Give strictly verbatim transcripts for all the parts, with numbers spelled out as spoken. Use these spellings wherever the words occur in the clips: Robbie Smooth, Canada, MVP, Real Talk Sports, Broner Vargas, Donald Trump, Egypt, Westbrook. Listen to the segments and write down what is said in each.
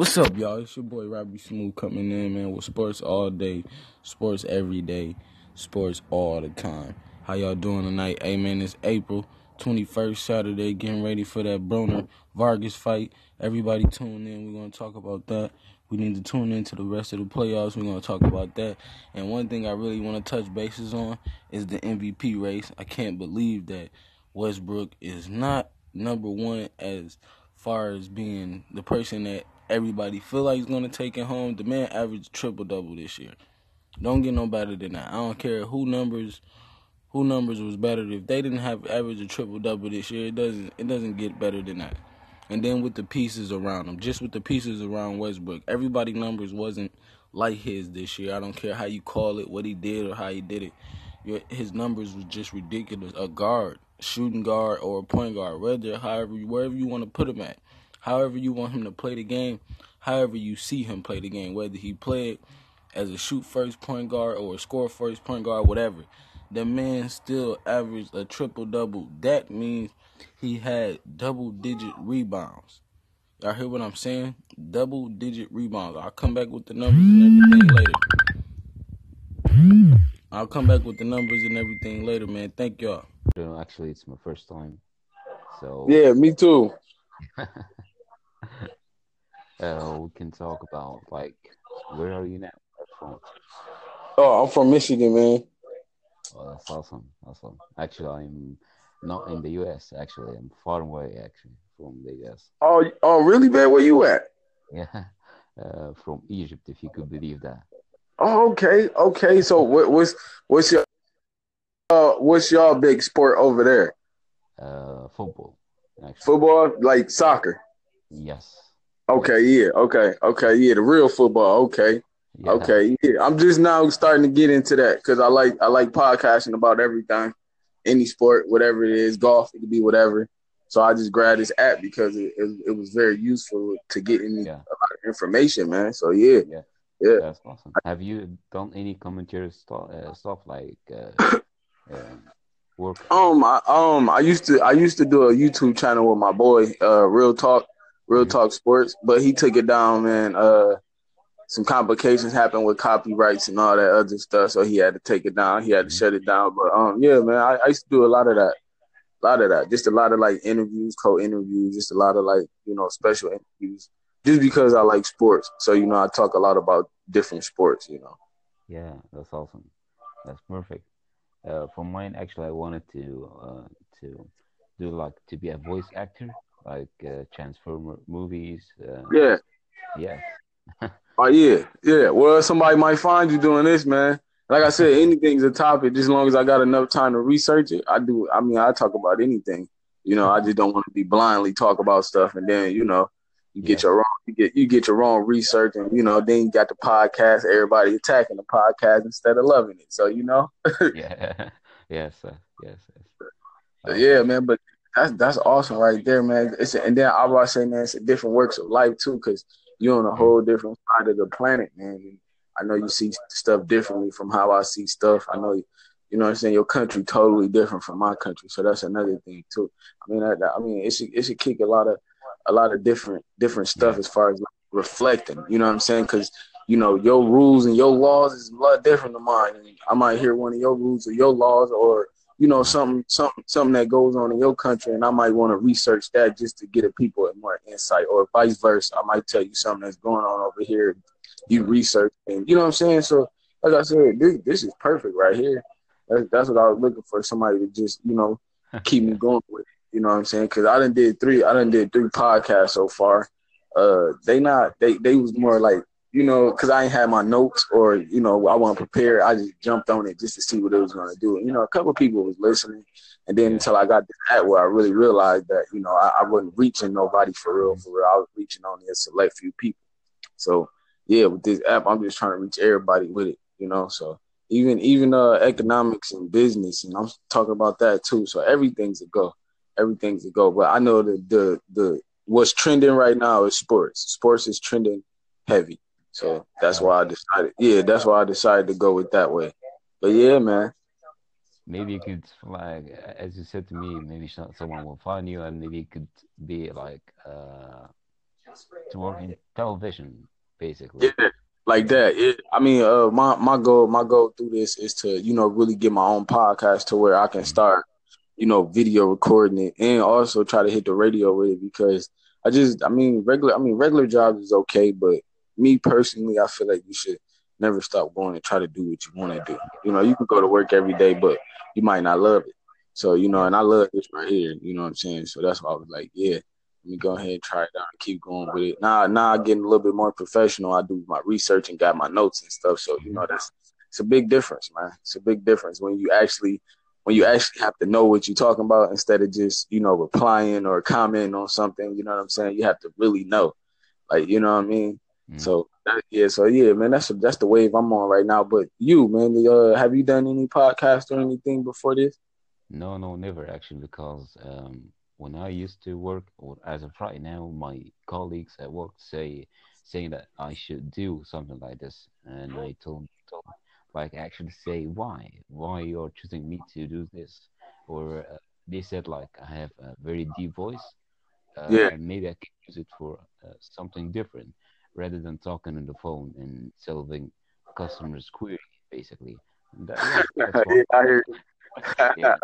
What's up, y'all? It's your boy Robbie Smooth coming in, man, with sports all day, sports every day, sports all the time. How y'all doing tonight? Hey, man, it's April twenty-first, Saturday, getting ready for that Broner Vargas fight. Everybody tune in. We're going to talk about that. We need to tune into the rest of the playoffs. We're going to talk about that. And one thing I really want to touch bases on is the M V P race. I can't believe that Westbrook is not number one as far as being the person that everybody feel like he's going to take it home. The man averaged triple-double this year. Don't get no better than that. I don't care who numbers who numbers was better. If they didn't have average a triple-double this year, it doesn't it doesn't get better than that. And then with the pieces around him, just with the pieces around Westbrook, everybody's numbers wasn't like his this year. I don't care how you call it, what he did or how he did it. His numbers was just ridiculous. A guard, shooting guard, or a point guard, whether, however, wherever you want to put him at, however you want him to play the game, however you see him play the game, whether he played as a shoot-first point guard or a score-first point guard, whatever. The man still averaged a triple-double. That means he had double-digit rebounds. Y'all hear what I'm saying? Double-digit rebounds. I'll come back with the numbers and everything later. I'll come back with the numbers and everything later, man. Thank y'all. Actually, it's my first time. So yeah, me too. uh, we can talk about, like, where are you now? From? Oh, I'm from Michigan, man. Oh, that's awesome. Awesome. Actually, I'm not in the U S Actually, I'm far away. Actually, from the U S Oh, oh, really, man? Where you at? Yeah, uh, from Egypt, if you could believe that. Oh, okay, okay. So, what, what's what's your uh, what's your big sport over there? Uh, football. Actually. Football, like soccer. Yes. Okay. Yeah. Okay. Okay. Yeah. The real football. Okay. Yeah. Okay. Yeah. I'm just now starting to get into that because I like I like podcasting about everything, any sport, whatever it is, golf, it could be whatever. So I just grabbed this app because it it, it was very useful to getting yeah. a lot of information, man. So yeah. Yeah. Yeah. That's awesome. Have you done any commentary stuff, uh, stuff like? Uh, uh, Work. Um, I, um, I used to, I used to do a YouTube channel with my boy, uh, Real Talk, Real Talk Sports, but he took it down, man. Uh, some complications happened with copyrights and all that other stuff, so he had to take it down. He had to shut it down. But um, yeah, man, I, I used to do a lot of that, a lot of that, just a lot of like interviews, co-interviews, just a lot of like you know special interviews, just because I like sports. So you know, I talk a lot about different sports. You know. Yeah, that's awesome. That's perfect. Uh, for mine, actually, I wanted to uh, to do like to be a voice actor, like uh, Transformer movies. Uh, yeah, yeah. Oh yeah, yeah. Well, somebody might find you doing this, man. Like I said, anything's a topic, just as long as I got enough time to research it. I do. I mean, I talk about anything. You know, I just don't want to be blindly talk about stuff, and then you know, you get yeah. your wrong, you get you get your wrong research, and you know, then you got the podcast. Everybody attacking the podcast instead of loving it. So you know. yeah. Yes. Uh, yes. yes. So, yeah, man. But that's that's awesome right there, man. It's a, and then I was saying, man, it's a different works of life too, because you're on a whole different side of the planet, man. And I know you see stuff differently from how I see stuff. I know you. You know what I'm saying? Your country totally different from my country, so that's another thing too. I mean, I, I mean, it should it should kick a lot of. a lot of different different stuff as far as like reflecting, you know what I'm saying? Because, you know, your rules and your laws is a lot different than mine. And I might hear one of your rules or your laws or, you know, something something, something that goes on in your country, and I might want to research that just to get a people more insight, or vice versa. I might tell you something that's going on over here. You research, and you know what I'm saying? So, like I said, this, this is perfect right here. That's, that's what I was looking for, somebody to just, you know, keep me going with it. You know what I'm saying? Because I done did three, I done did three podcasts so far. Uh, they not, they they was more like, you know, because I ain't had my notes or, you know, I wasn't prepared. I just jumped on it just to see what it was going to do. And, you know, a couple of people was listening. And then until I got to that where I really realized that, you know, I, I wasn't reaching nobody for real, for real. I was reaching only a select few people. So, yeah, with this app, I'm just trying to reach everybody with it, you know, so. Even, even uh, economics and business, and I'm talking about that too. So everything's a go. Everything's a go, but I know the the the what's trending right now is sports. Sports is trending heavy, so that's why I decided. Yeah, that's why I decided to go with that way. But yeah, man. Maybe you could, like, as you said to me, maybe someone will find you, and maybe you could be like uh, to work in television, basically. Yeah, like that. It, I mean, uh, my my goal, my goal through this is to, you know, really get my own podcast to where I can start, you know, video recording it, and also try to hit the radio with it, because I just, I mean, regular, I mean, regular jobs is okay, but me personally, I feel like you should never stop going and try to do what you want to do. You know, you can go to work every day, but you might not love it. So, you know, and I love this right here, you know what I'm saying? So that's why I was like, yeah, let me go ahead and try it out and keep going with it. Now, now I'm getting a little bit more professional. I do my research and got my notes and stuff. So, you know, that's, it's a big difference, man. It's a big difference when you actually, when you actually have to know what you're talking about instead of just, you know, replying or commenting on something, you know what I'm saying? You have to really know, like, you know what I mean? Mm. So, that, yeah, so yeah, man, that's a, that's the wave I'm on right now. But you, man, the, uh, have you done any podcasts or anything before this? No, no, never actually, because um, when I used to work, or as of right now, my colleagues at work say saying that I should do something like this, and I told them, like, actually say why, why you're choosing me to do this, or uh, they said like I have a very deep voice, uh, yeah, and maybe I can use it for uh, something different rather than talking on the phone and solving customers' queries, basically. That, yeah, yeah, I hear you. Yeah.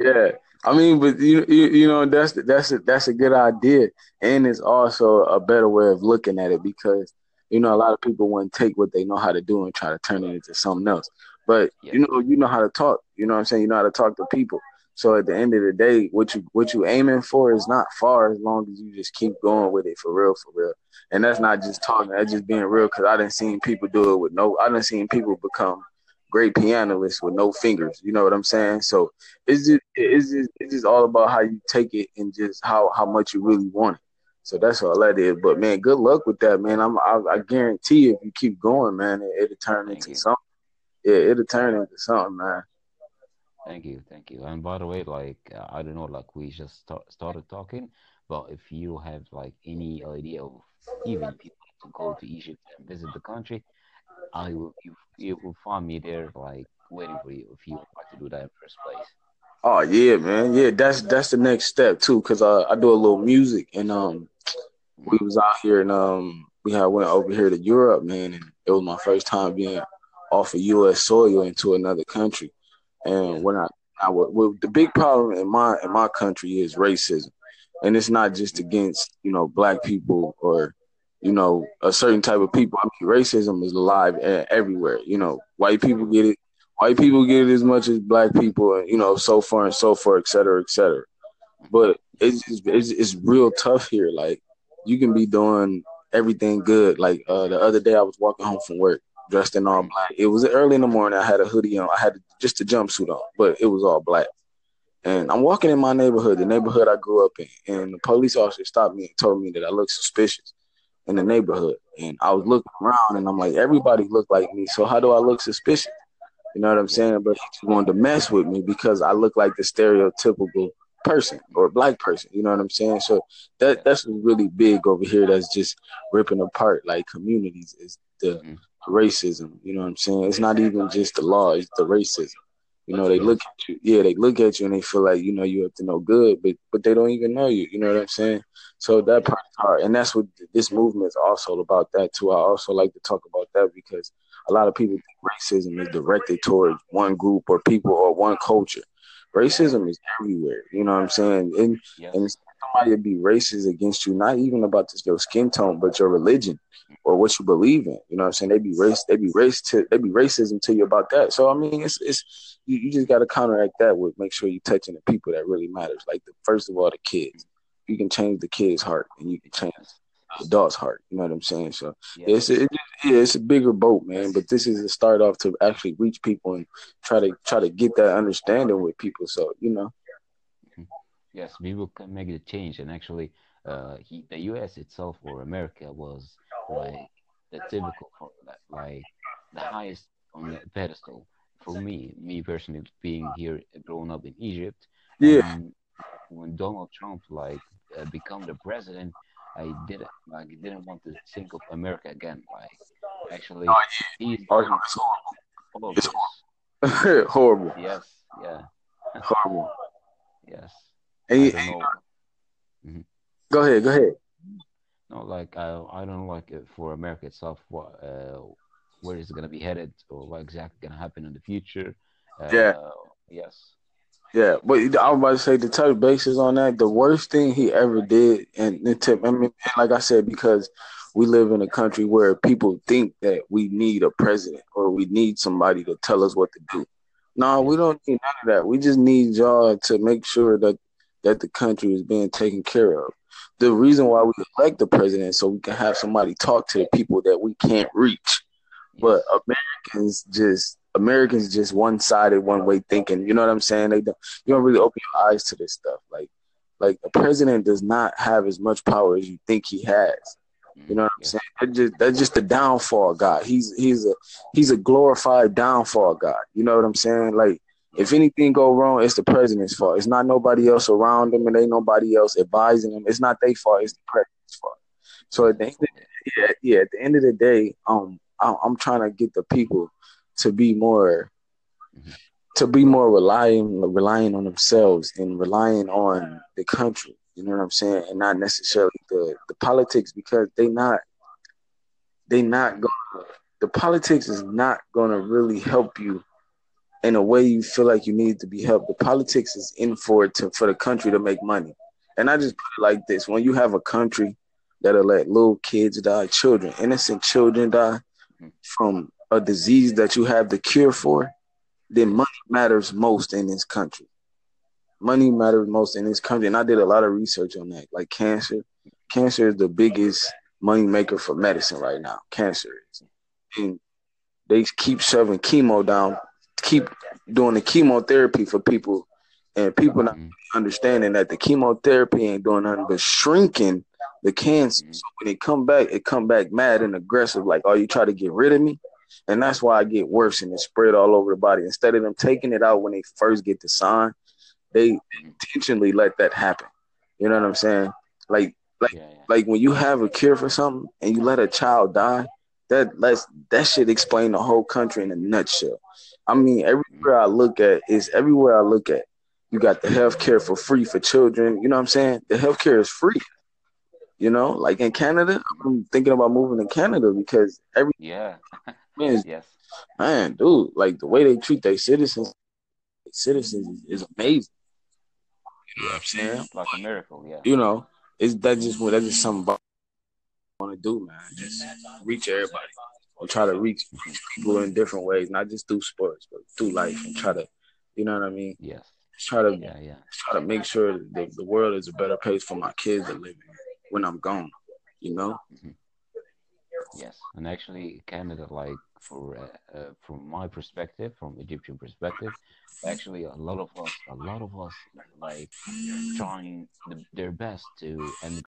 Yeah, I mean, but you, you you know that's that's a, that's a good idea, and it's also a better way of looking at it, because you know a lot of people wouldn't take what they know how to do and try to turn it into something else. But yeah, you know you know how to talk. You know what I'm saying? You know how to talk to people. So at the end of the day, what you what you aiming for is not far, as long as you just keep going with it for real, for real. And that's not just talking. That's just being real. Because I done seen people do it with no. I done seen people become great pianist with no fingers, you know what I'm saying? So it's just, it's just, it's just all about how you take it and just how, how much you really want it. So that's all that is. But man, good luck with that, man. I'm, I, I guarantee if you keep going, man, it, it'll turn into something. Yeah, it'll turn into something, man. Thank you, thank you. And by the way, like uh, I don't know, like we just start, started talking, but if you have like any idea of even people to go to Egypt and visit the country, I will, you, you will find me there, like waiting for you if you would like to do that in the first place. Oh yeah, man, yeah, that's that's the next step too, cause I, I do a little music, and um we was out here, and um we had went over here to Europe, man, and it was my first time being off of U S soil into another country, and when I, I well, the big problem in my in my country is racism, and it's not just against you know black people or you know, a certain type of people. I mean, racism is alive everywhere. You know, white people get it. White people get it as much as black people, you know, so far and so forth, et cetera, et cetera. But it's, it's, it's real tough here. Like, you can be doing everything good. Like, uh, the other day I was walking home from work dressed in all black. It was early in the morning. I had a hoodie on. I had just a jumpsuit on, but it was all black. And I'm walking in my neighborhood, the neighborhood I grew up in. And the police officer stopped me and told me that I looked suspicious in the neighborhood. And I was looking around and I'm like, everybody looked like me, so how do I look suspicious? You know what I'm saying? But he just wanted to mess with me because I look like the stereotypical person or black person. You know what I'm saying? So that that's really big over here, that's just ripping apart like communities, is the mm-hmm. racism. You know what I'm saying? It's not even just the law, it's the racism. You know, they look at you, yeah, they look at you and they feel like, you know, you have to know good, but but they don't even know you. You know what I'm saying? So that part is hard. And that's what this movement is also about, that too. I also like to talk about that because a lot of people think racism is directed towards one group or people or one culture. Racism is everywhere. You know what I'm saying? And, yes. and somebody would be racist against you, not even about this, your skin tone, but your religion or what you believe in. You know what I'm saying? They be race, they be race to, they be racism to you about that. So I mean, it's it's you, you just got to counteract that with make sure you're touching the people that really matters. Like the, first of all, the kids. You can change the kid's heart, and you can change the adult's heart. You know what I'm saying? So yeah, it's a, it, yeah, it's a bigger boat, man. But this is a start off to actually reach people and try to try to get that understanding with people. So you know, yes, people can make the change. And actually, uh, he, the U S itself or America was like the typical, like the highest on the pedestal for me, me personally being here, growing up in Egypt. Yeah. Um, when Donald Trump like uh, become the president, I didn't like didn't want to think of America again. Like actually, oh, yeah. he's oh, no, it's horrible. It's horrible. horrible. Yes, yeah. Horrible. Yes. And you, and you know, mm-hmm. Go ahead. Go ahead. No, like I, I don't like it for America itself. What, uh, where is it gonna be headed, or what exactly gonna happen in the future? Uh, yeah. Yes. Yeah, but I was about to say, to touch bases on that, the worst thing he ever did, and, and to, I mean, like I said, because we live in a country where people think that we need a president or we need somebody to tell us what to do. No, we don't need none of that. We just need y'all to make sure that, that the country is being taken care of. The reason why we elect the president is so we can have somebody talk to the people that we can't reach. But Americans just... Americans just one-sided, one-way thinking. You know what I'm saying? They don't, you don't really open your eyes to this stuff. Like, like a president does not have as much power as you think he has. You know what I'm saying? That just, that's just the downfall God. He's he's a he's a glorified downfall God. You know what I'm saying? Like, if anything go wrong, it's the president's fault. It's not nobody else around him, and ain't nobody else advising him. It's not their fault. It's the president's fault. So at the end of the, yeah, yeah, at the end of the day, um, I'm, I'm trying to get the people to be more, mm-hmm. to be more relying, relying on themselves and relying on the country. You know what I'm saying? And not necessarily the, the politics, because they not, they not going. The politics is not going to really help you in a way you feel like you need to be helped. The politics is in for to for the country to make money. And I just put it like this: when you have a country that'll let little kids die, children, innocent children die from a disease that you have the cure for, then money matters most in this country. Money matters most in this country. And I did a lot of research on that. Like cancer. Cancer is the biggest money maker for medicine right now. Cancer is. And they keep shoving chemo down, keep doing the chemotherapy for people, and people not understanding that the chemotherapy ain't doing nothing but shrinking the cancer. So when it come back, it come back mad and aggressive. Like, oh, you try to get rid of me? And that's why I get worse, and it's spread all over the body. Instead of them taking it out when they first get the sign, they intentionally let that happen. You know what I'm saying? Like, like, yeah, yeah. like when you have a cure for something and you let a child die, that lets that shit explain the whole country in a nutshell. I mean, everywhere I look at is everywhere I look at, you got the health care for free for children. You know what I'm saying? The health care is free. You know, like in Canada, I'm thinking about moving to Canada because every yeah. Man, yes. man, dude, like the way they treat their citizens, their citizens is, is amazing. You know what I'm saying? Like a miracle, yeah. You know, it's that's just what that's just something I want to do, man. Just reach everybody and try to reach people in different ways, not just through sports, but through life, and try to, you know what I mean? Yes. Just try to, yeah, yeah. try to make sure that the world is a better place for my kids to live in when I'm gone. You know. Mm-hmm. Yes, and actually, Canada, like for uh, uh, from my perspective, from Egyptian perspective, actually a lot of us, a lot of us, like trying the, their best to emigrate